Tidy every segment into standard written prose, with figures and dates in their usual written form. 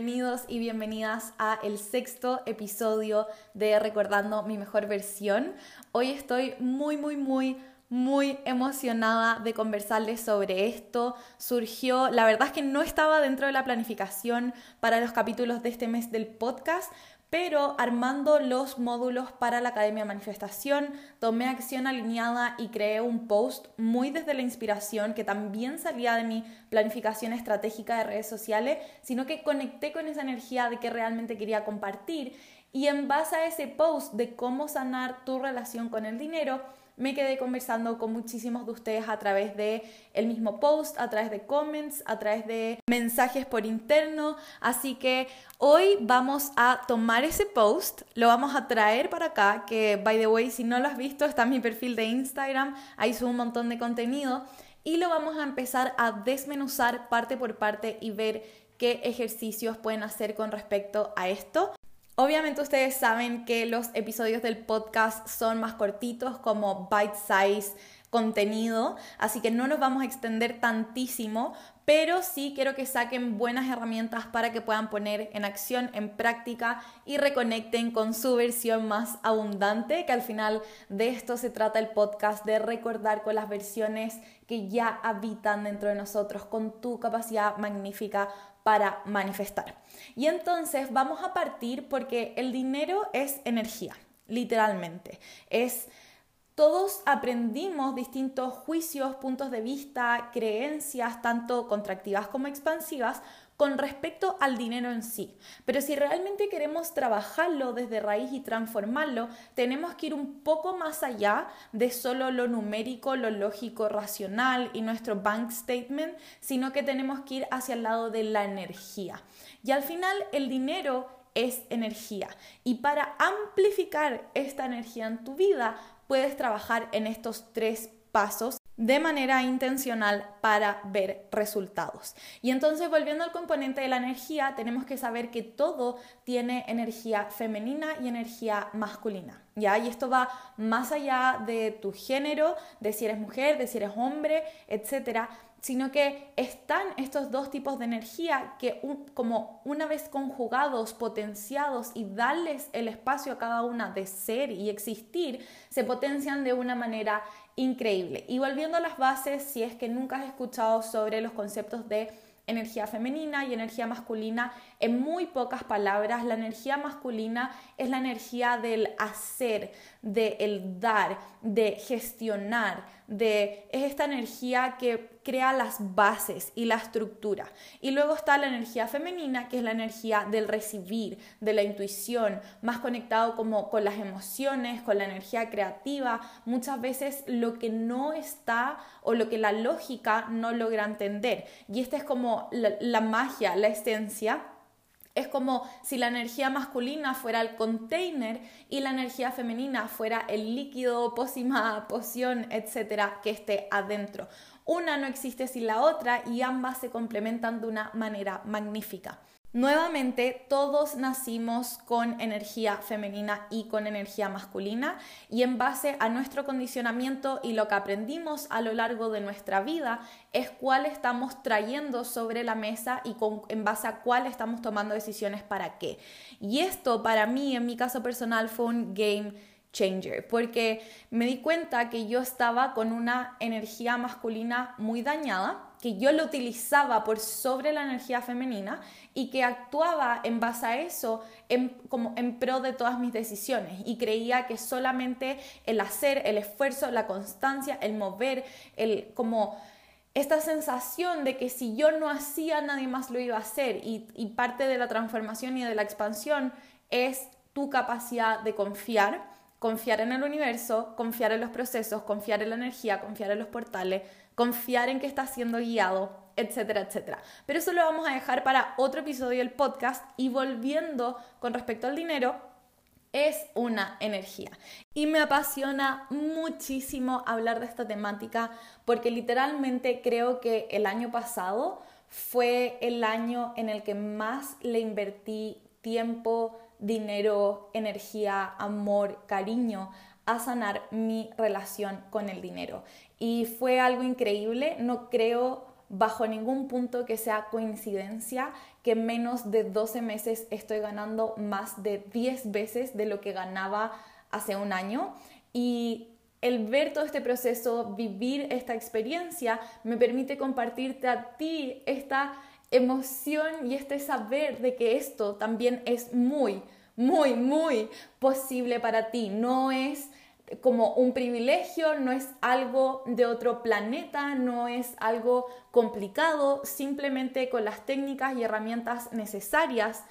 Bienvenidos y bienvenidas a el sexto episodio de Recordando Mi Mejor Versión. Hoy estoy muy emocionada de conversarles sobre esto. Surgió, la verdad es que no estaba dentro de la planificación para los capítulos de este mes del podcast, pero armando los módulos para la Academia de Manifestación, tomé acción alineada y creé un post muy desde la inspiración que también salía de mi planificación estratégica de redes sociales, sino que conecté con esa energía de que realmente quería compartir. Y en base a ese post de cómo sanar tu relación con el dinero, me quedé conversando con muchísimos de ustedes a través de el mismo post, a través de comments, a través de mensajes por interno. Así que hoy vamos a tomar ese post, lo vamos a traer para acá, que by the way, si no lo has visto, está en mi perfil de Instagram, ahí subo un montón de contenido. Y lo vamos a empezar a desmenuzar parte por parte y ver qué ejercicios pueden hacer con respecto a esto. Obviamente ustedes saben que los episodios del podcast son más cortitos, como bite size contenido, así que no nos vamos a extender tantísimo, pero sí quiero que saquen buenas herramientas para que puedan poner en acción, en práctica y reconecten con su versión más abundante, que al final de esto se trata el podcast, de recordar con las versiones que ya habitan dentro de nosotros, con tu capacidad magnífica para manifestar. Y entonces vamos a partir porque el dinero es energía, literalmente. Todos aprendimos distintos juicios, puntos de vista, creencias, tanto contractivas como expansivas, con respecto al dinero en sí. Pero si realmente queremos trabajarlo desde raíz y transformarlo, tenemos que ir un poco más allá de solo lo numérico, lo lógico, racional y nuestro bank statement, sino que tenemos que ir hacia el lado de la energía. Y al final el dinero es energía. Y para amplificar esta energía en tu vida, puedes trabajar en estos tres pasos de manera intencional para ver resultados. Y entonces, volviendo al componente de la energía, tenemos que saber que todo tiene energía femenina y energía masculina, ¿ya? Y esto va más allá de tu género, de si eres mujer, de si eres hombre, etcétera, sino que están estos dos tipos de energía que como una vez conjugados, potenciados y darles el espacio a cada una de ser y existir, se potencian de una manera increíble. Y volviendo a las bases, si es que nunca has escuchado sobre los conceptos de energía femenina y energía masculina, en muy pocas palabras, la energía masculina es la energía del hacer, del dar, de gestionar, es esta energía que crea las bases y la estructura. Y luego está la energía femenina, que es la energía del recibir, de la intuición, más conectado como con las emociones, con la energía creativa, muchas veces lo que no está o lo que la lógica no logra entender. Y esta es como la magia, la esencia. Es como si la energía masculina fuera el container y la energía femenina fuera el líquido, pócima, poción, etcétera, que esté adentro. Una no existe sin la otra y ambas se complementan de una manera magnífica. Nuevamente, todos nacimos con energía femenina y con energía masculina, y en base a nuestro condicionamiento y lo que aprendimos a lo largo de nuestra vida es cuál estamos trayendo sobre la mesa y en base a cuál estamos tomando decisiones para qué. Y esto para mí, en mi caso personal, fue un game changer, porque me di cuenta que yo estaba con una energía masculina muy dañada, que yo lo utilizaba por sobre la energía femenina y que actuaba en base a eso como en pro de todas mis decisiones, y creía que solamente el hacer, el esfuerzo, la constancia, el mover, esta sensación de que si yo no hacía, nadie más lo iba a hacer. Y parte de la transformación y de la expansión es tu capacidad de confiar en el universo, confiar en los procesos, confiar en la energía, confiar en los portales, confiar en que estás siendo guiado, etcétera, etcétera. Pero eso lo vamos a dejar para otro episodio del podcast. Y volviendo con respecto al dinero, es una energía. Y me apasiona muchísimo hablar de esta temática porque literalmente creo que el año pasado fue el año en el que más le invertí tiempo, dinero, energía, amor, cariño a sanar mi relación con el dinero. Y fue algo increíble. No creo bajo ningún punto que sea coincidencia que en menos de 12 meses estoy ganando más de 10 veces de lo que ganaba hace un año. Y el ver todo este proceso, vivir esta experiencia, me permite compartirte a ti esta emoción y este saber de que esto también es muy, muy, muy posible para ti. No es como un privilegio, no es algo de otro planeta, no es algo complicado. Simplemente con las técnicas y herramientas necesarias,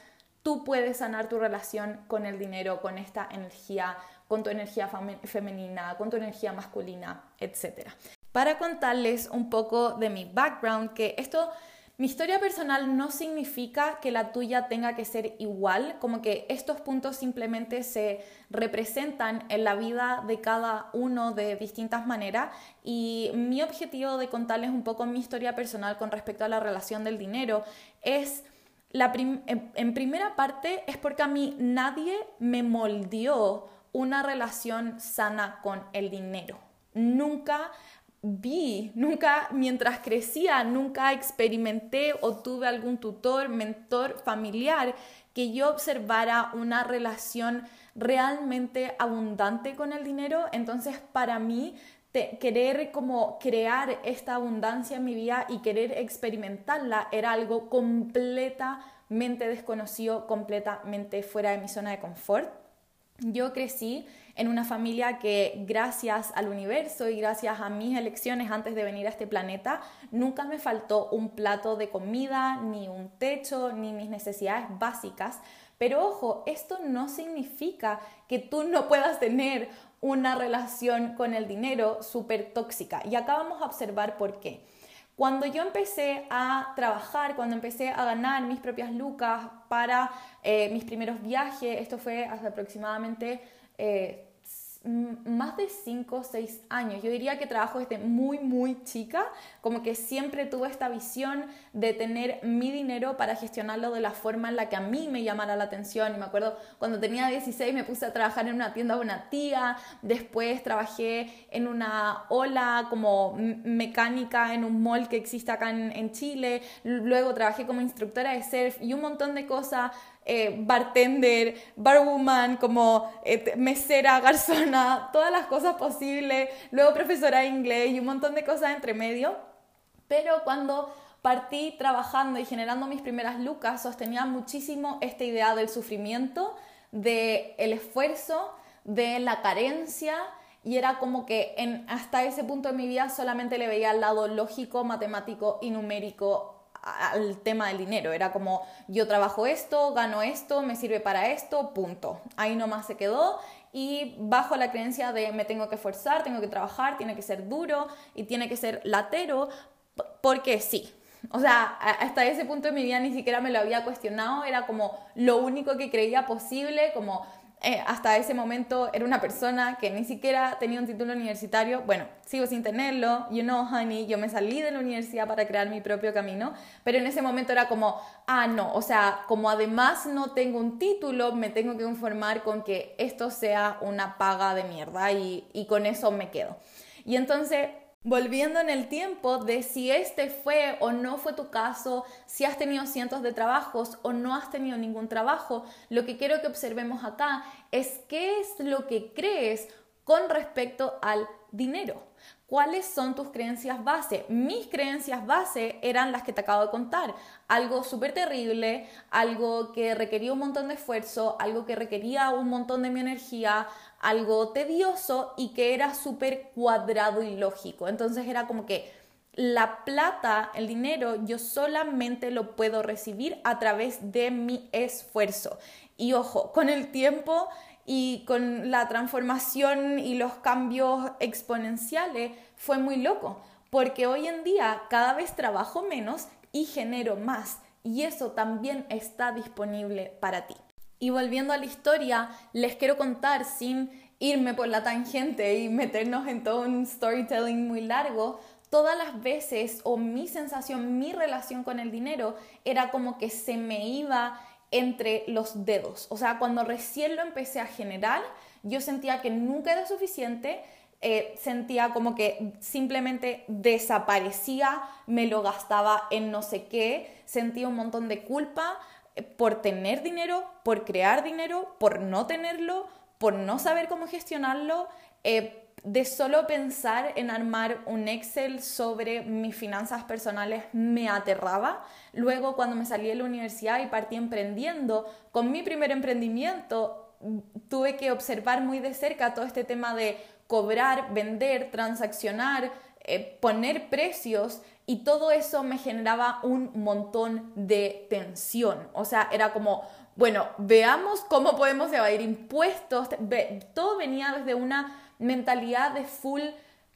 tú puedes sanar tu relación con el dinero, con esta energía, con tu energía femenina, con tu energía masculina, etc. Para contarles un poco de mi background, que esto, mi historia personal no significa que la tuya tenga que ser igual, como que estos puntos simplemente se representan en la vida de cada uno de distintas maneras, y mi objetivo de contarles un poco mi historia personal con respecto a la relación del dinero es... En primera parte es porque a mí nadie me moldeó una relación sana con el dinero. Mientras crecía, nunca experimenté o tuve algún tutor, mentor, familiar que yo observara una relación realmente abundante con el dinero. Entonces, para mí, querer como crear esta abundancia en mi vida y querer experimentarla era algo completamente desconocido, completamente fuera de mi zona de confort. Yo crecí en una familia que, gracias al universo y gracias a mis elecciones antes de venir a este planeta, nunca me faltó un plato de comida, ni un techo, ni mis necesidades básicas. Pero ojo, esto no significa que tú no puedas tener una relación con el dinero súper tóxica. Y acá vamos a observar por qué. Cuando yo empecé a trabajar, cuando empecé a ganar mis propias lucas para mis primeros viajes, esto fue hace aproximadamente más de 5 o 6 años. Yo diría que trabajo desde muy, muy chica, como que siempre tuve esta visión de tener mi dinero para gestionarlo de la forma en la que a mí me llamara la atención. Y me acuerdo cuando tenía 16 me puse a trabajar en una tienda de una tía, después trabajé en una ola como mecánica en un mall que existe acá en Chile, luego trabajé como instructora de surf y un montón de cosas. Bartender, barwoman, como mesera, garzona, todas las cosas posibles, luego profesora de inglés y un montón de cosas entre medio. Pero cuando partí trabajando y generando mis primeras lucas, sostenía muchísimo esta idea del sufrimiento, del esfuerzo, de la carencia, y era como que hasta ese punto de mi vida solamente le veía el lado lógico, matemático y numérico al tema del dinero. Era como, yo trabajo esto, gano esto, me sirve para esto, punto. Ahí nomás se quedó, y bajo la creencia de me tengo que esforzar, tengo que trabajar, tiene que ser duro y tiene que ser latero, porque sí. O sea, hasta ese punto de mi vida ni siquiera me lo había cuestionado, era como lo único que creía posible, como hasta ese momento era una persona que ni siquiera tenía un título universitario. Bueno, sigo sin tenerlo, you know, honey, yo me salí de la universidad para crear mi propio camino, pero en ese momento era como, no, o sea, como además no tengo un título, me tengo que conformar con que esto sea una paga de mierda y con eso me quedo. Y entonces, volviendo en el tiempo de si este fue o no fue tu caso, si has tenido cientos de trabajos o no has tenido ningún trabajo, lo que quiero que observemos acá es qué es lo que crees con respecto al dinero. ¿Cuáles son tus creencias base? Mis creencias base eran las que te acabo de contar. Algo súper terrible, algo que requería un montón de esfuerzo, algo que requería un montón de mi energía, algo tedioso y que era súper cuadrado y lógico. Entonces era como que la plata, el dinero, yo solamente lo puedo recibir a través de mi esfuerzo. Y ojo, con el tiempo y con la transformación y los cambios exponenciales fue muy loco, porque hoy en día cada vez trabajo menos y genero más, y eso también está disponible para ti. Y volviendo a la historia, les quiero contar, sin irme por la tangente y meternos en todo un storytelling muy largo, todas las veces, o mi sensación, mi relación con el dinero era como que se me iba entre los dedos. O sea, cuando recién lo empecé a generar, yo sentía que nunca era suficiente, sentía como que simplemente desaparecía, me lo gastaba en no sé qué, sentía un montón de culpa por tener dinero, por crear dinero, por no tenerlo, por no saber cómo gestionarlo, de solo pensar en armar un Excel sobre mis finanzas personales me aterraba. Luego, cuando me salí de la universidad y partí emprendiendo, con mi primer emprendimiento tuve que observar muy de cerca todo este tema de cobrar, vender, transaccionar, poner precios, y todo eso me generaba un montón de tensión. O sea, era como, bueno, veamos cómo podemos evadir impuestos. Todo venía desde una mentalidad de full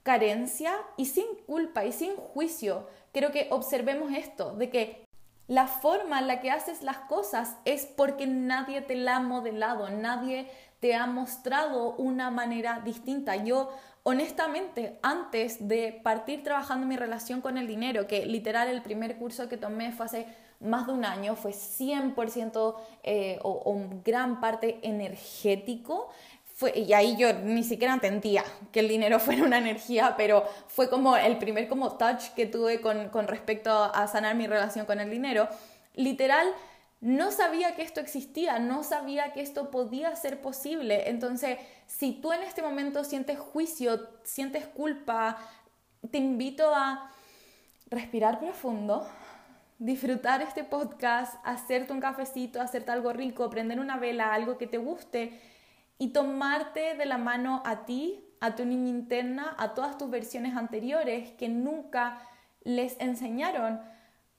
carencia y sin culpa y sin juicio. Creo que observemos esto, de que la forma en la que haces las cosas es porque nadie te la ha modelado, nadie te ha mostrado una manera distinta. Yo, honestamente, antes de partir trabajando mi relación con el dinero, que literal el primer curso que tomé fue hace más de un año, fue 100% o gran parte energético. Y ahí yo ni siquiera entendía que el dinero fuera una energía, pero fue como el primer como touch que tuve con respecto a sanar mi relación con el dinero. Literal, no sabía que esto existía, no sabía que esto podía ser posible. Entonces, si tú en este momento sientes juicio, sientes culpa, te invito a respirar profundo, disfrutar este podcast, hacerte un cafecito, hacerte algo rico, prender una vela, algo que te guste, y tomarte de la mano a ti, a tu niña interna, a todas tus versiones anteriores que nunca les enseñaron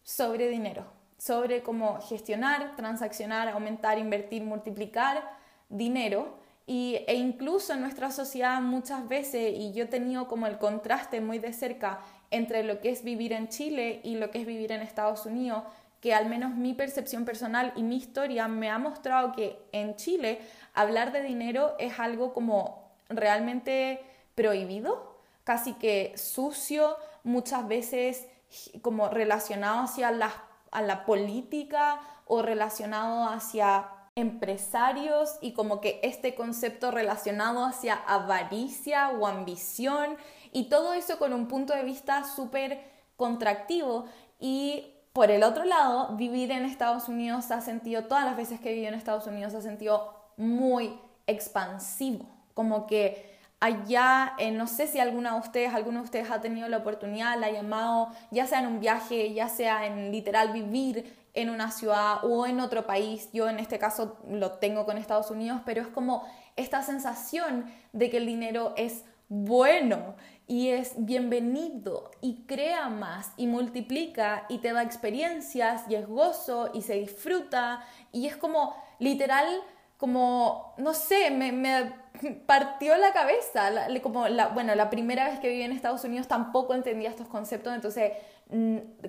sobre dinero, sobre cómo gestionar, transaccionar, aumentar, invertir, multiplicar dinero. E incluso en nuestra sociedad muchas veces, y yo he tenido como el contraste muy de cerca entre lo que es vivir en Chile y lo que es vivir en Estados Unidos, que al menos mi percepción personal y mi historia me ha mostrado que en Chile hablar de dinero es algo como realmente prohibido, casi que sucio, muchas veces como relacionado hacia a la política o relacionado hacia empresarios, y como que este concepto relacionado hacia avaricia o ambición, y todo eso con un punto de vista súper contractivo. Y por el otro lado, vivir en Estados Unidos ha sentido, todas las veces que he vivido en Estados Unidos, ha sentido muy expansivo. Como que allá, no sé si alguno de ustedes ha tenido la oportunidad, la ha llamado, ya sea en un viaje, ya sea en literal vivir en una ciudad o en otro país. Yo en este caso lo tengo con Estados Unidos, pero es como esta sensación de que el dinero es bueno y es bienvenido y crea más y multiplica y te da experiencias y es gozo y se disfruta, y es como literal como, no sé, me partió la cabeza. La primera vez que viví en Estados Unidos tampoco entendía estos conceptos, entonces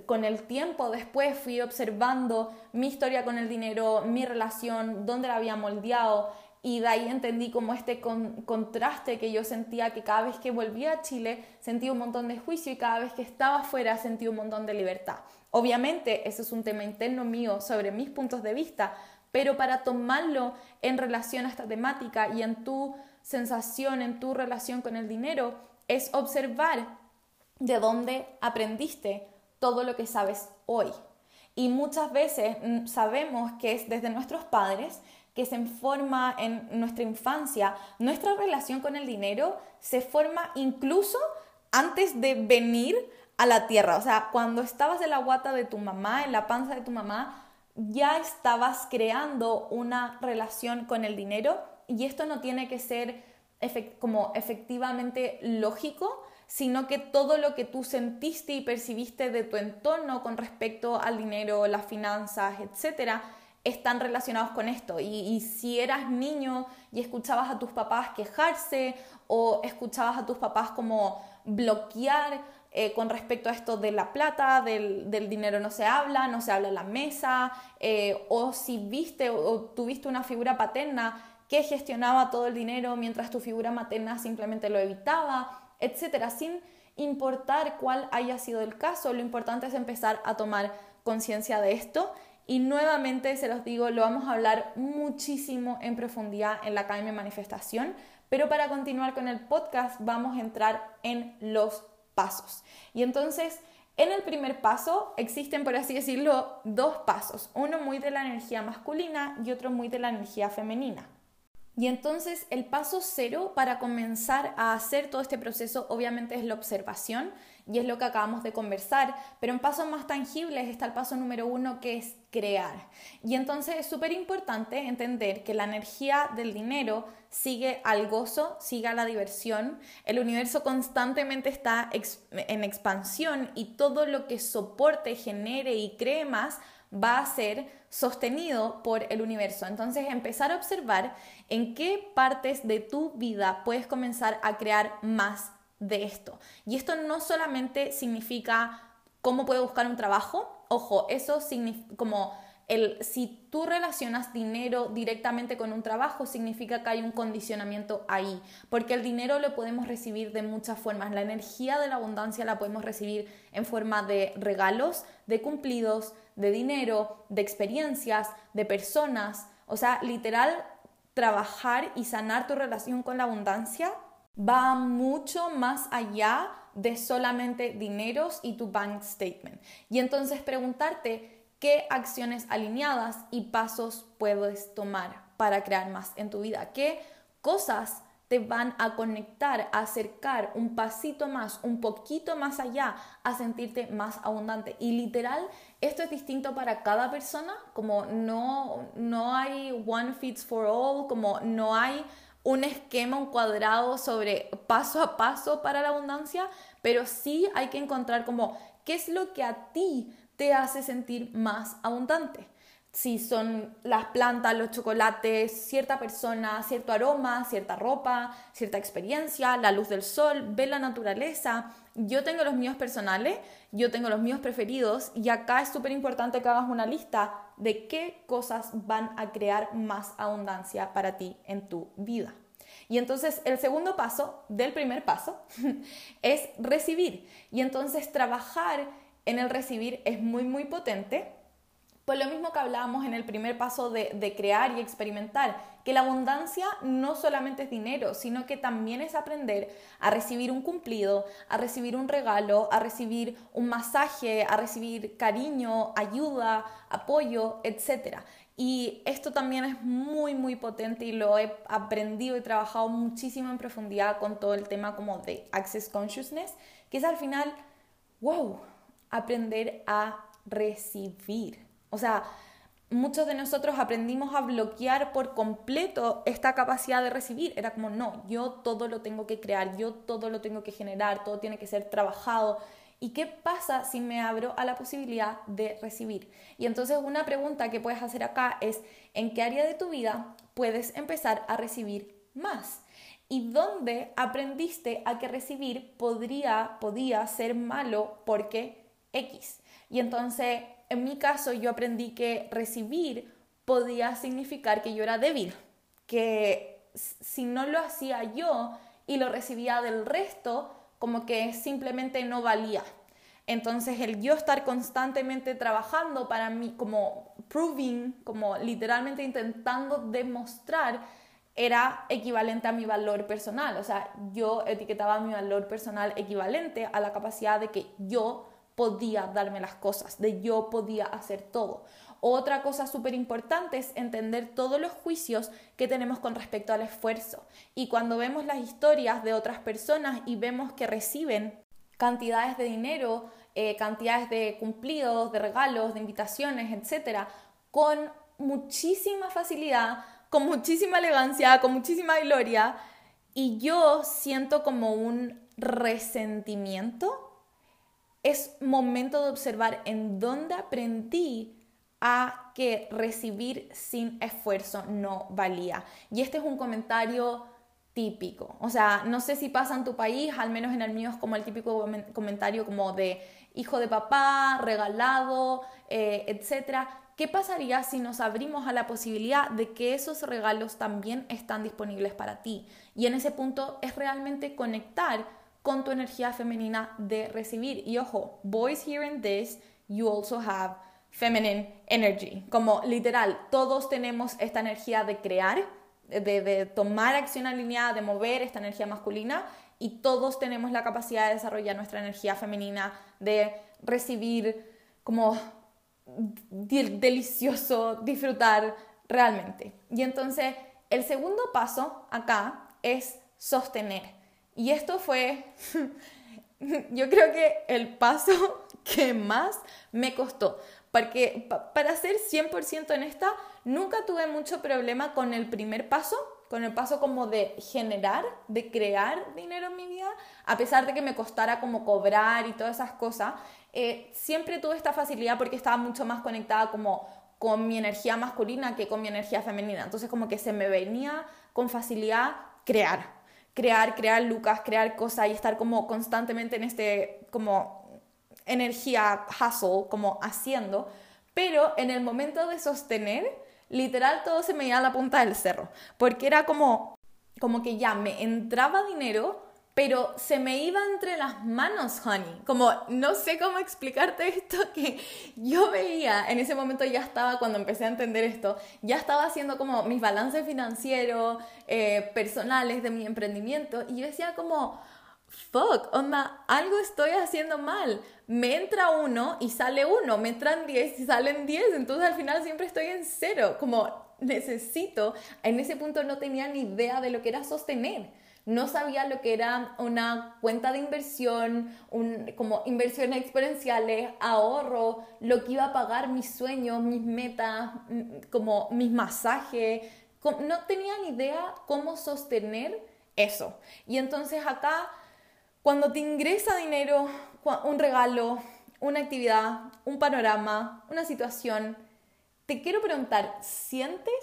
con el tiempo después fui observando mi historia con el dinero, mi relación, dónde la había moldeado. Y de ahí entendí como este contraste que yo sentía, que cada vez que volvía a Chile sentía un montón de juicio y cada vez que estaba afuera sentía un montón de libertad. Obviamente, eso es un tema interno mío sobre mis puntos de vista, pero para tomarlo en relación a esta temática y en tu sensación, en tu relación con el dinero, es observar de dónde aprendiste todo lo que sabes hoy. Y muchas veces sabemos que es desde nuestros padres, que se forma en nuestra infancia. Nuestra relación con el dinero se forma incluso antes de venir a la tierra. O sea, cuando estabas en la guata de tu mamá, en la panza de tu mamá, ya estabas creando una relación con el dinero, y esto no tiene que ser como efectivamente lógico, sino que todo lo que tú sentiste y percibiste de tu entorno con respecto al dinero, las finanzas, etcétera, están relacionados con esto. Y si eras niño y escuchabas a tus papás quejarse o escuchabas a tus papás como bloquear con respecto a esto de la plata, del dinero no se habla en la mesa, o si viste o tuviste una figura paterna que gestionaba todo el dinero mientras tu figura materna simplemente lo evitaba, etcétera, sin importar cuál haya sido el caso, lo importante es empezar a tomar conciencia de esto. Y nuevamente se los digo, lo vamos a hablar muchísimo en profundidad en la Academia de Manifestación, Pero para continuar con el podcast vamos a entrar en los pasos. Y entonces, en el primer paso existen, por así decirlo, dos pasos. Uno muy de la energía masculina y otro muy de la energía femenina. Y entonces el paso cero para comenzar a hacer todo este proceso obviamente es la observación y es lo que acabamos de conversar, pero en pasos más tangibles está el paso número 1 que es crear. Y entonces es súper importante entender que la energía del dinero sigue al gozo, sigue a la diversión, el universo constantemente está en expansión y todo lo que soporte, genere y cree más va a ser sostenido por el universo. Entonces, empezar a observar en qué partes de tu vida puedes comenzar a crear más de esto. Y esto no solamente significa cómo puedo buscar un trabajo. Ojo, eso significa si tú relacionas dinero directamente con un trabajo, significa que hay un condicionamiento ahí, porque el dinero lo podemos recibir de muchas formas. La energía de la abundancia la podemos recibir en forma de regalos, de cumplidos, de dinero, de experiencias, de personas. O sea, literal, trabajar y sanar tu relación con la abundancia va mucho más allá de solamente dineros y tu bank statement. Y entonces preguntarte, ¿qué acciones alineadas y pasos puedes tomar para crear más en tu vida? ¿Qué cosas te van a conectar, a acercar un pasito más, un poquito más allá, a sentirte más abundante? Y literal, esto es distinto para cada persona, como no hay one fits for all, como no hay un esquema, un cuadrado sobre paso a paso para la abundancia, pero sí hay que encontrar como qué es lo que a ti te hace sentir más abundante. Si son las plantas, los chocolates, cierta persona, cierto aroma, cierta ropa, cierta experiencia, la luz del sol, ver la naturaleza. Yo tengo los míos personales, yo tengo los míos preferidos y acá es súper importante que hagas una lista de qué cosas van a crear más abundancia para ti en tu vida. Y entonces el segundo paso del primer paso es recibir. Y entonces trabajar en el recibir es muy, muy potente, por lo mismo que hablábamos en el primer paso de crear y experimentar, que la abundancia no solamente es dinero, sino que también es aprender a recibir un cumplido, a recibir un regalo, a recibir un masaje, a recibir cariño, ayuda, apoyo, etc. Y esto también es muy, muy potente y lo he aprendido y trabajado muchísimo en profundidad con todo el tema como de Access Consciousness, que es al final, wow, aprender a recibir. O sea, muchos de nosotros aprendimos a bloquear por completo esta capacidad de recibir. Era como, no, yo todo lo tengo que crear, yo todo lo tengo que generar, todo tiene que ser trabajado. ¿Y qué pasa si me abro a la posibilidad de recibir? Y entonces una pregunta que puedes hacer acá es, ¿en qué área de tu vida puedes empezar a recibir más? ¿Y dónde aprendiste a que recibir podía ser malo porque X? Y entonces, en mi caso, yo aprendí que recibir podía significar que yo era débil, que si no lo hacía yo y lo recibía del resto, como que simplemente no valía. Entonces, el yo estar constantemente trabajando para mí, como proving, como literalmente intentando demostrar, era equivalente a mi valor personal. O sea, yo etiquetaba mi valor personal equivalente a la capacidad de que yo podía darme las cosas, de yo podía hacer todo. Otra cosa súper importante es entender todos los juicios que tenemos con respecto al esfuerzo. Y cuando vemos las historias de otras personas y vemos que reciben cantidades de dinero, cantidades de cumplidos, de regalos, de invitaciones, etcétera, con muchísima facilidad, con muchísima elegancia, con muchísima gloria, y yo siento como un resentimiento, es momento de observar en dónde aprendí a que recibir sin esfuerzo no valía. Y este es un comentario típico. O sea, no sé si pasa en tu país, al menos en el mío es como el típico comentario como de hijo de papá, regalado, etc. ¿Qué pasaría si nos abrimos a la posibilidad de que esos regalos también están disponibles para ti? Y en ese punto es realmente conectar con tu energía femenina de recibir. Y ojo, boys hearing this, you also have feminine energy. Como literal, todos tenemos esta energía de crear, de tomar acción alineada, de mover esta energía masculina, y todos tenemos la capacidad de desarrollar nuestra energía femenina, de recibir como delicioso, disfrutar realmente. Y entonces el segundo paso acá es sostener. Y esto fue, yo creo que el paso que más me costó. Porque para ser 100% honesta, nunca tuve mucho problema con el primer paso, con el paso como de generar, de crear dinero en mi vida, a pesar de que me costara como cobrar y todas esas cosas. Siempre tuve esta facilidad porque estaba mucho más conectada como con mi energía masculina que con mi energía femenina. Entonces como que se me venía con facilidad crear lucas, crear cosas, y estar como constantemente en este como energía hustle, como haciendo. Pero en el momento de sostener, literal todo se me iba a la punta del cerro, porque era como que ya me entraba dinero, pero se me iba entre las manos, honey. Como no sé cómo explicarte esto, que yo veía, en ese momento ya estaba, cuando empecé a entender esto, ya estaba haciendo como mis balances financieros, personales de mi emprendimiento, y yo decía como, fuck, onda, algo estoy haciendo mal. Me entra uno y sale uno, me entran 10 y salen 10, entonces al final siempre estoy en cero. Como necesito, en ese punto no tenía ni idea de lo que era sostener. No sabía lo que era una cuenta de inversión, como inversiones exponenciales, ahorro, lo que iba a pagar mis sueños, mis metas, como mis masajes. No tenía ni idea cómo sostener eso. Y entonces acá, cuando te ingresa dinero, un regalo, una actividad, un panorama, una situación, te quiero preguntar, ¿sientes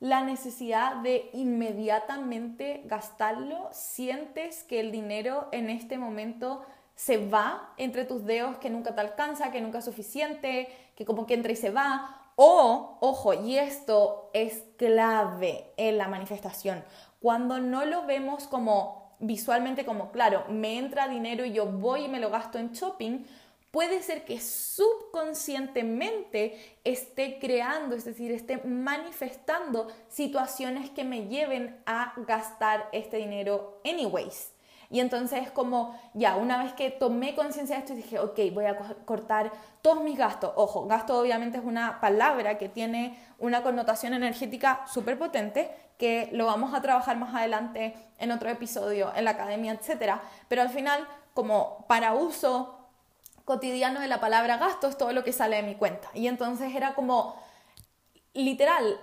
la necesidad de inmediatamente gastarlo? ¿Sientes que el dinero en este momento se va entre tus dedos, que nunca te alcanza, que nunca es suficiente, que como que entra y se va? O, ojo, y esto es clave en la manifestación, cuando no lo vemos como visualmente, como claro, me entra dinero y yo voy y me lo gasto en shopping, puede ser que subconscientemente esté creando, es decir, esté manifestando situaciones que me lleven a gastar este dinero anyways. Y entonces como ya, una vez que tomé conciencia de esto y dije, ok, voy a cortar todos mis gastos. Ojo, gasto obviamente es una palabra que tiene una connotación energética súper potente, que lo vamos a trabajar más adelante en otro episodio, en la academia, etc. Pero al final, como para uso cotidiano de la palabra gasto, es todo lo que sale de mi cuenta. Y entonces era como, literal,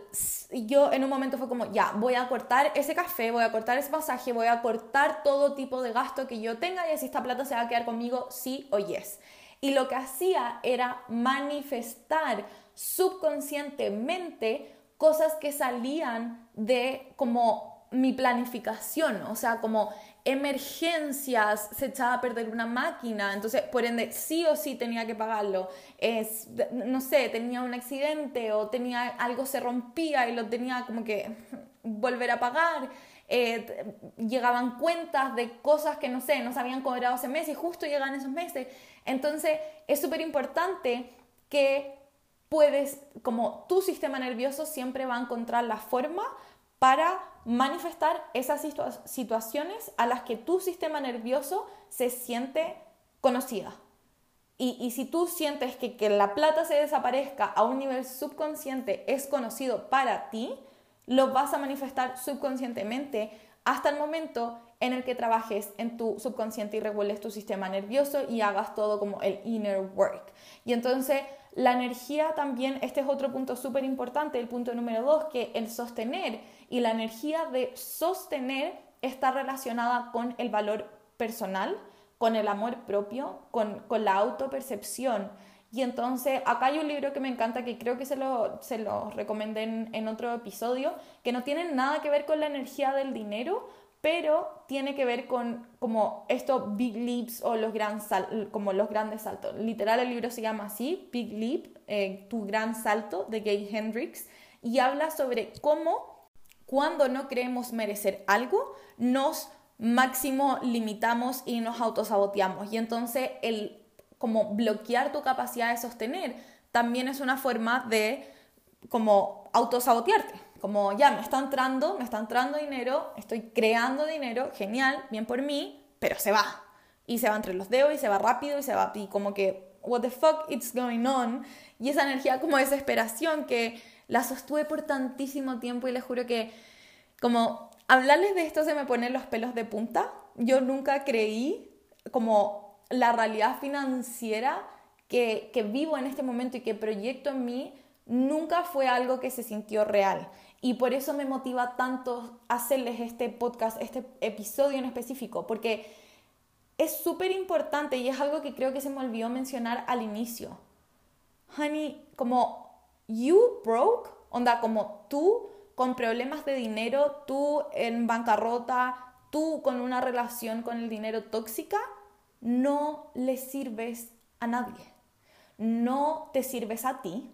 yo en un momento fue como, ya, voy a cortar ese café, voy a cortar ese pasaje, voy a cortar todo tipo de gasto que yo tenga, y así esta plata se va a quedar conmigo sí o yes. Y lo que hacía era manifestar subconscientemente cosas que salían de como mi planificación, o sea, como emergencias, se echaba a perder una máquina, entonces por ende sí o sí tenía que pagarlo, no sé, tenía un accidente o tenía algo, se rompía y lo tenía como que volver a pagar, llegaban cuentas de cosas que no sé, no se habían cobrado hace meses y justo llegaban esos meses. Entonces es súper importante que puedes, como tu sistema nervioso siempre va a encontrar la forma para manifestar esas situaciones a las que tu sistema nervioso se siente conocida. Y si tú sientes que la plata se desaparezca a un nivel subconsciente es conocido para ti, lo vas a manifestar subconscientemente hasta el momento en el que trabajes en tu subconsciente y regules tu sistema nervioso y hagas todo como el inner work. Y entonces la energía también, este es otro punto súper importante, el punto número 2, que el sostener y la energía de sostener está relacionada con el valor personal, con el amor propio, con la autopercepción. Y entonces acá hay un libro que me encanta, que creo que se lo recomendé en otro episodio, que no tiene nada que ver con la energía del dinero, pero tiene que ver con como estos Big Leaps o como los grandes saltos. Literal, el libro se llama así, Big Leap, Tu Gran Salto, de Gay Hendrix, y habla sobre cómo cuando no creemos merecer algo, nos máximo limitamos y nos autosaboteamos. Y entonces el como bloquear tu capacidad de sostener también es una forma de como autosabotearte. como ya me está entrando dinero, estoy creando dinero, genial, bien por mí, pero se va. Y se va entre los dedos, y se va rápido, y se va, y como que, what the fuck is going on? Y esa energía como desesperación que la sostuve por tantísimo tiempo, y les juro que como hablarles de esto se me ponen los pelos de punta. Yo nunca creí como la realidad financiera que vivo en este momento y que proyecto en mí, nunca fue algo que se sintió real, y por eso me motiva tanto hacerles este podcast, este episodio en específico, porque es súper importante y es algo que creo que se me olvidó mencionar al inicio. Honey, como you broke, onda como tú con problemas de dinero, tú en bancarrota, tú con una relación con el dinero tóxica, no le sirves a nadie, no te sirves a ti,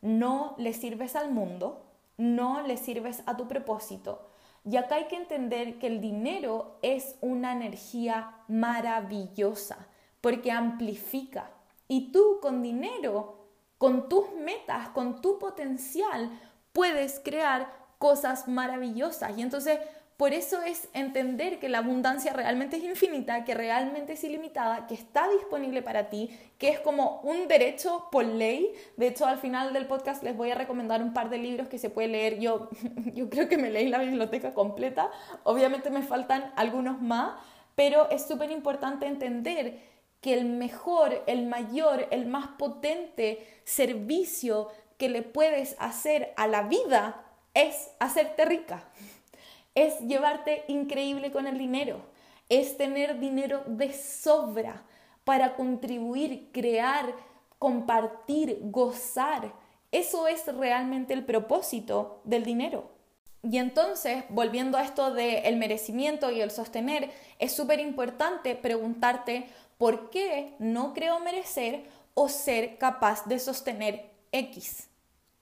no le sirves al mundo, no le sirves a tu propósito. Y acá hay que entender que el dinero es una energía maravillosa porque amplifica. Y tú con dinero, con tus metas, con tu potencial, puedes crear cosas maravillosas. Y entonces, por eso es entender que la abundancia realmente es infinita, que realmente es ilimitada, que está disponible para ti, que es como un derecho por ley. De hecho, al final del podcast les voy a recomendar un par de libros que se puede leer. Yo creo que me leí la biblioteca completa. Obviamente me faltan algunos más, pero es súper importante entender que el mejor, el mayor, el más potente servicio que le puedes hacer a la vida es hacerte rica. Es llevarte increíble con el dinero, es tener dinero de sobra para contribuir, crear, compartir, gozar. Eso es realmente el propósito del dinero. Y entonces, volviendo a esto del merecimiento y el sostener, es súper importante preguntarte por qué no creo merecer o ser capaz de sostener X.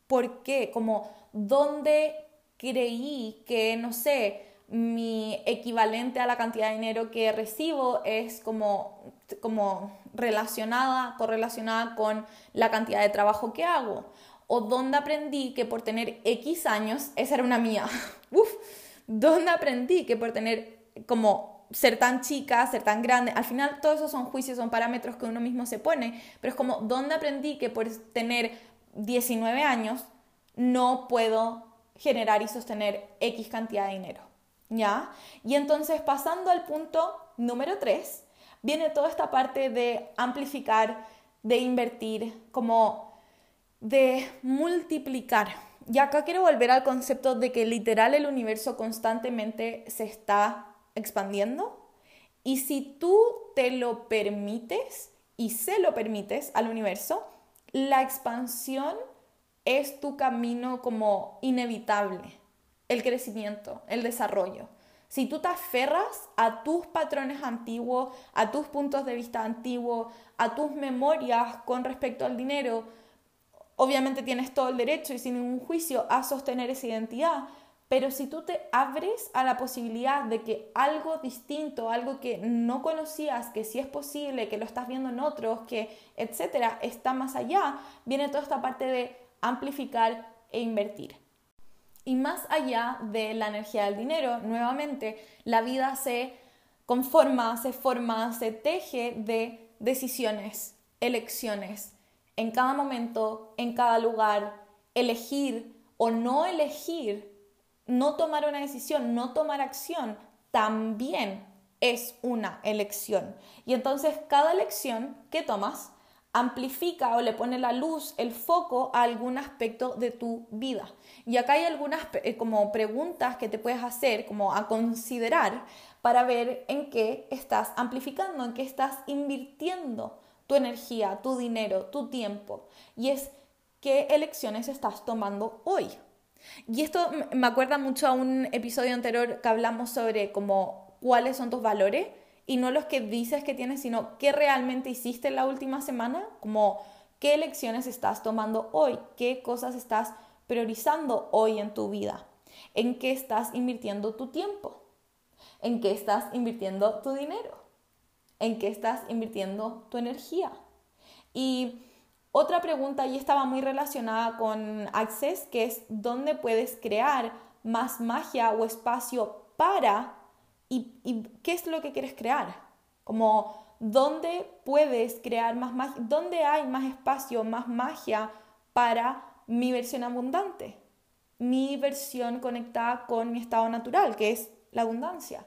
¿Por qué? Como, ¿dónde creí que, no sé, mi equivalente a la cantidad de dinero que recibo es como correlacionada con la cantidad de trabajo que hago? ¿O dónde aprendí que por tener X años, esa era una mía, dónde aprendí que por tener como ser tan chica, ser tan grande, al final todos esos son juicios, son parámetros que uno mismo se pone, pero es como, ¿dónde aprendí que por tener 19 años no puedo generar y sostener X cantidad de dinero? ¿Ya? Y entonces, pasando al punto número 3, viene toda esta parte de amplificar, de invertir, como de multiplicar. Y acá quiero volver al concepto de que literal el universo constantemente se está expandiendo, y si tú te lo permites y se lo permites al universo, la expansión es tu camino como inevitable, el crecimiento, el desarrollo. Si tú te aferras a tus patrones antiguos, a tus puntos de vista antiguos, a tus memorias con respecto al dinero, obviamente tienes todo el derecho y sin ningún juicio a sostener esa identidad, pero si tú te abres a la posibilidad de que algo distinto, algo que no conocías, que sí es posible, que lo estás viendo en otros, que etcétera, está más allá, viene toda esta parte de amplificar e invertir. Y más allá de la energía del dinero, nuevamente, la vida se conforma, se forma, se teje de decisiones, elecciones. En cada momento, en cada lugar, elegir o no elegir, no tomar una decisión, no tomar acción, también es una elección. Y entonces, cada elección que tomas amplifica o le pone la luz, el foco a algún aspecto de tu vida. Y acá hay algunas como preguntas que te puedes hacer, como a considerar, para ver en qué estás amplificando, en qué estás invirtiendo tu energía, tu dinero, tu tiempo. Y es, ¿qué elecciones estás tomando hoy? Y esto me acuerda mucho a un episodio anterior que hablamos sobre como cuáles son tus valores, y no los que dices que tienes, sino qué realmente hiciste en la última semana, como qué elecciones estás tomando hoy, qué cosas estás priorizando hoy en tu vida, en qué estás invirtiendo tu tiempo, en qué estás invirtiendo tu dinero, en qué estás invirtiendo tu energía. Y Otra pregunta, y estaba muy relacionada con Access, que es ¿dónde puedes crear más magia o espacio para? ¿Y qué es lo que quieres crear? Como, ¿dónde puedes crear más magia? ¿Dónde hay más espacio, más magia para mi versión abundante? Mi versión conectada con mi estado natural, que es la abundancia.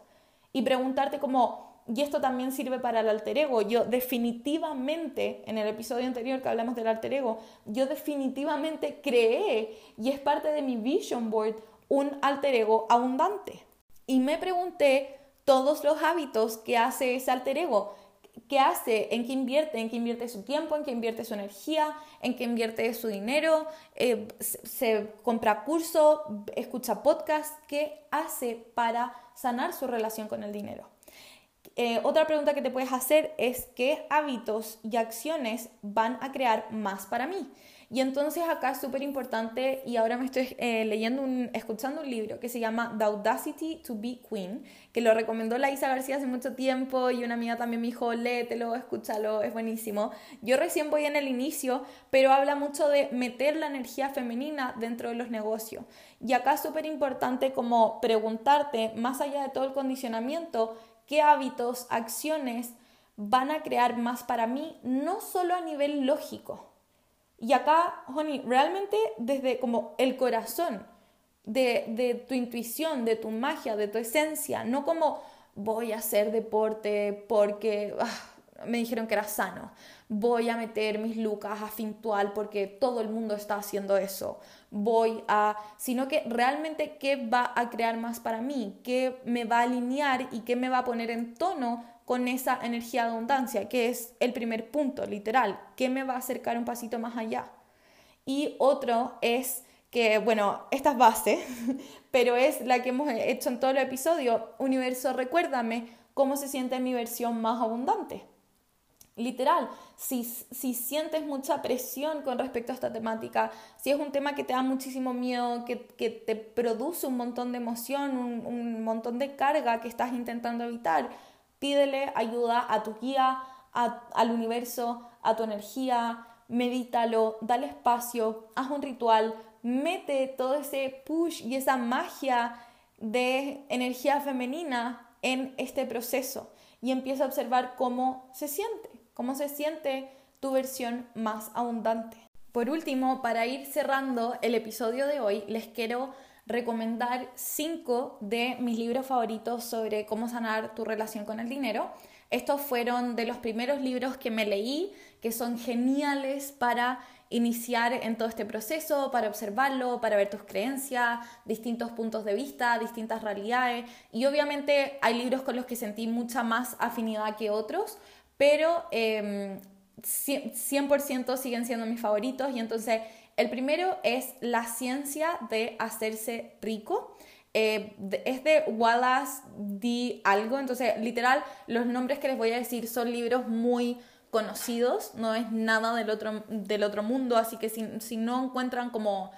Y preguntarte como, y esto también sirve para el alter ego. Yo definitivamente, en el episodio anterior que hablamos del alter ego, yo definitivamente creé, y es parte de mi vision board, un alter ego abundante. Y me pregunté todos los hábitos que hace ese alter ego. ¿Qué hace? En qué invierte su tiempo, en qué invierte su energía, en qué invierte su dinero, se compra cursos, escucha podcasts, ¿qué hace para sanar su relación con el dinero? Otra pregunta que te puedes hacer es ¿qué hábitos y acciones van a crear más para mí? Y entonces acá es súper importante, y ahora me estoy escuchando un libro que se llama The Audacity to be Queen, que lo recomendó la Isa García hace mucho tiempo, y una amiga también me dijo, léetelo, escúchalo, es buenísimo. Yo recién voy en el inicio, pero habla mucho de meter la energía femenina dentro de los negocios. Y acá es súper importante como preguntarte, más allá de todo el condicionamiento, ¿qué hábitos, acciones van a crear más para mí? No solo a nivel lógico. Y acá, honey, realmente desde como el corazón de tu intuición, de tu magia, de tu esencia, no como voy a hacer deporte porque me dijeron que era sano, voy a meter mis lucas a Fintual porque todo el mundo está haciendo eso, sino que realmente qué va a crear más para mí, qué me va a alinear y qué me va a poner en tono con esa energía de abundancia, que es el primer punto, literal, que me va a acercar un pasito más allá. Y otro es que, bueno, esta es base, pero es la que hemos hecho en todo el episodio, universo, recuérdame cómo se siente mi versión más abundante. Literal, si sientes mucha presión con respecto a esta temática, si es un tema que te da muchísimo miedo, que te produce un montón de emoción, un montón de carga que estás intentando evitar, pídele ayuda a tu guía, al universo, a tu energía, medítalo, dale espacio, haz un ritual, mete todo ese push y esa magia de energía femenina en este proceso y empieza a observar cómo se siente tu versión más abundante. Por último, para ir cerrando el episodio de hoy, les quiero recomendar 5 de mis libros favoritos sobre cómo sanar tu relación con el dinero. Estos fueron de los primeros libros que me leí, que son geniales para iniciar en todo este proceso, para observarlo, para ver tus creencias, distintos puntos de vista, distintas realidades. Y obviamente hay libros con los que sentí mucha más afinidad que otros, pero 100% siguen siendo mis favoritos. Y entonces el primero es La Ciencia de Hacerse Rico, es de Wallace D. algo, entonces literal los nombres que les voy a decir son libros muy conocidos, no es nada del otro mundo, así que si no encuentran como,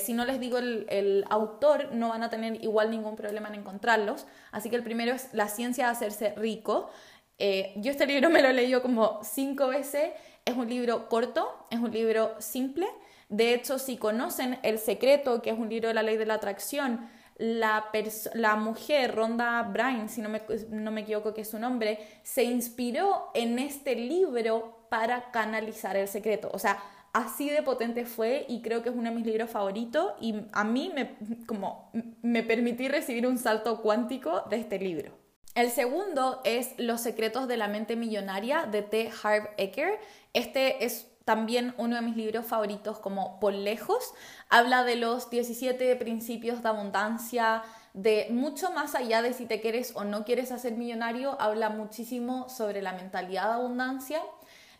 si no les digo el autor, no van a tener igual ningún problema en encontrarlos, así que el primero es La Ciencia de Hacerse Rico. Yo este libro me lo he leído como 5 veces, es un libro corto, es un libro simple. De hecho, si conocen El Secreto, que es un libro de la ley de la atracción, la mujer, Rhonda Byrne, si no me equivoco que es su nombre, se inspiró en este libro para canalizar el secreto. O sea, así de potente fue, y creo que es uno de mis libros favoritos, y a mí me permití recibir un salto cuántico de este libro. El segundo es Los secretos de la mente millonaria, de T. Harv Eker. Este es también uno de mis libros favoritos como por lejos. Habla de los 17 principios de abundancia, de mucho más allá de si te quieres o no quieres hacer millonario, habla muchísimo sobre la mentalidad de abundancia.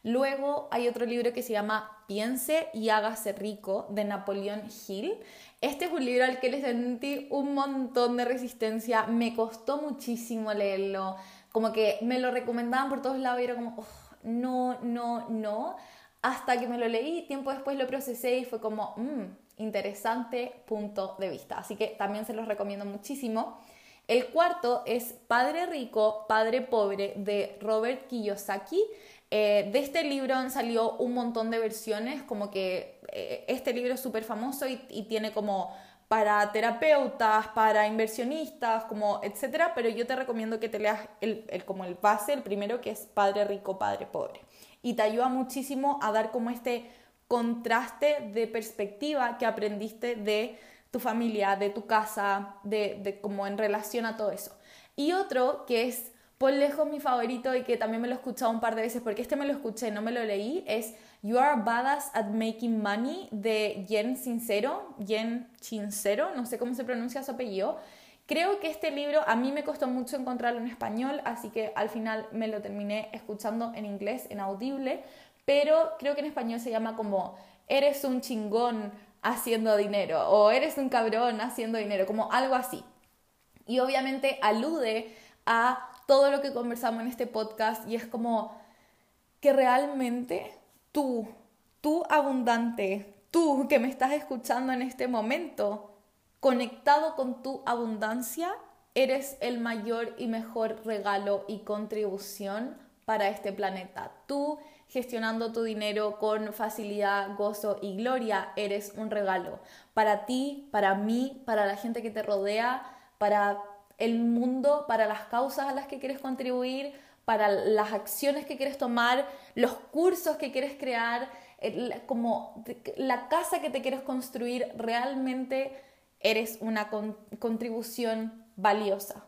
Luego hay otro libro que se llama Piense y hágase rico, de Napoleón Hill. Este es un libro al que le sentí un montón de resistencia, me costó muchísimo leerlo, como que me lo recomendaban por todos lados y era como no. Hasta que me lo leí, tiempo después lo procesé y fue como, interesante punto de vista. Así que también se los recomiendo muchísimo. El cuarto es Padre Rico, Padre Pobre, de Robert Kiyosaki. De este libro han salido un montón de versiones, como que este libro es súper famoso y tiene como para terapeutas, para inversionistas, como etcétera, pero yo te recomiendo que te leas como el base, el primero, que es Padre Rico, Padre Pobre, y te ayuda muchísimo a dar como este contraste de perspectiva que aprendiste de tu familia, de tu casa, de como en relación a todo eso. Y otro que es por lejos mi favorito y que también me lo he escuchado un par de veces, porque este me lo escuché, no me lo leí, es You Are Badass at Making Money, de Jen Sincero, no sé cómo se pronuncia su apellido. Creo que este libro a mí me costó mucho encontrarlo en español, así que al final me lo terminé escuchando en inglés, en Audible, pero creo que en español se llama como Eres un chingón haciendo dinero, o Eres un cabrón haciendo dinero, como algo así. Y obviamente alude a todo lo que conversamos en este podcast, y es como que realmente tú abundante, tú que me estás escuchando en este momento, conectado con tu abundancia, eres el mayor y mejor regalo y contribución para este planeta. Tú, gestionando tu dinero con facilidad, gozo y gloria, eres un regalo para ti, para mí, para la gente que te rodea, para el mundo, para las causas a las que quieres contribuir, para las acciones que quieres tomar, los cursos que quieres crear, como la casa que te quieres construir. Realmente eres una contribución valiosa.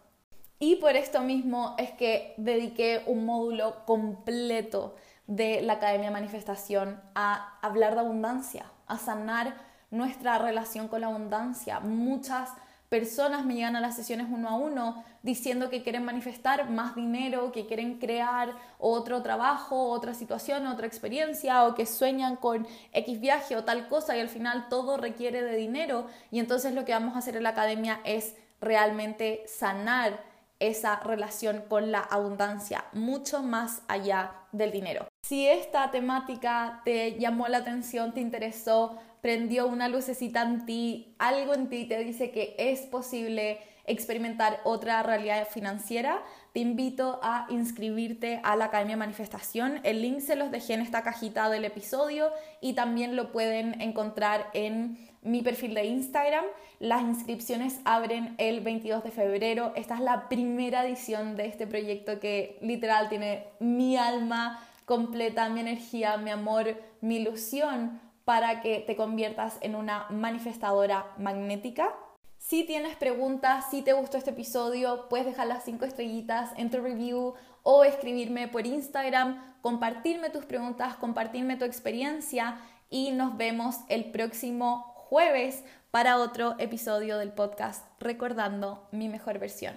Y por esto mismo es que dediqué un módulo completo de la Academia de Manifestación a hablar de abundancia, a sanar nuestra relación con la abundancia. Muchas personas me llegan a las sesiones 1 a 1 diciendo que quieren manifestar más dinero, que quieren crear otro trabajo, otra situación, otra experiencia, o que sueñan con X viaje o tal cosa, y al final todo requiere de dinero. Y entonces lo que vamos a hacer en la academia es realmente sanar esa relación con la abundancia, mucho más allá del dinero. Si esta temática te llamó la atención, te interesó, prendió una lucecita en ti, algo en ti te dice que es posible experimentar otra realidad financiera, te invito a inscribirte a la Academia de Manifestación. El link se los dejé en esta cajita del episodio, y también lo pueden encontrar en mi perfil de Instagram. Las inscripciones abren el 22 de febrero. Esta es la primera edición de este proyecto que literal tiene mi alma completa, mi energía, mi amor, mi ilusión, para que te conviertas en una manifestadora magnética. Si tienes preguntas, si te gustó este episodio, puedes dejar las 5 estrellitas en tu review o escribirme por Instagram, compartirme tus preguntas, compartirme tu experiencia, y nos vemos el próximo jueves para otro episodio del podcast Recordando Mi Mejor Versión.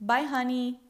Bye, honey.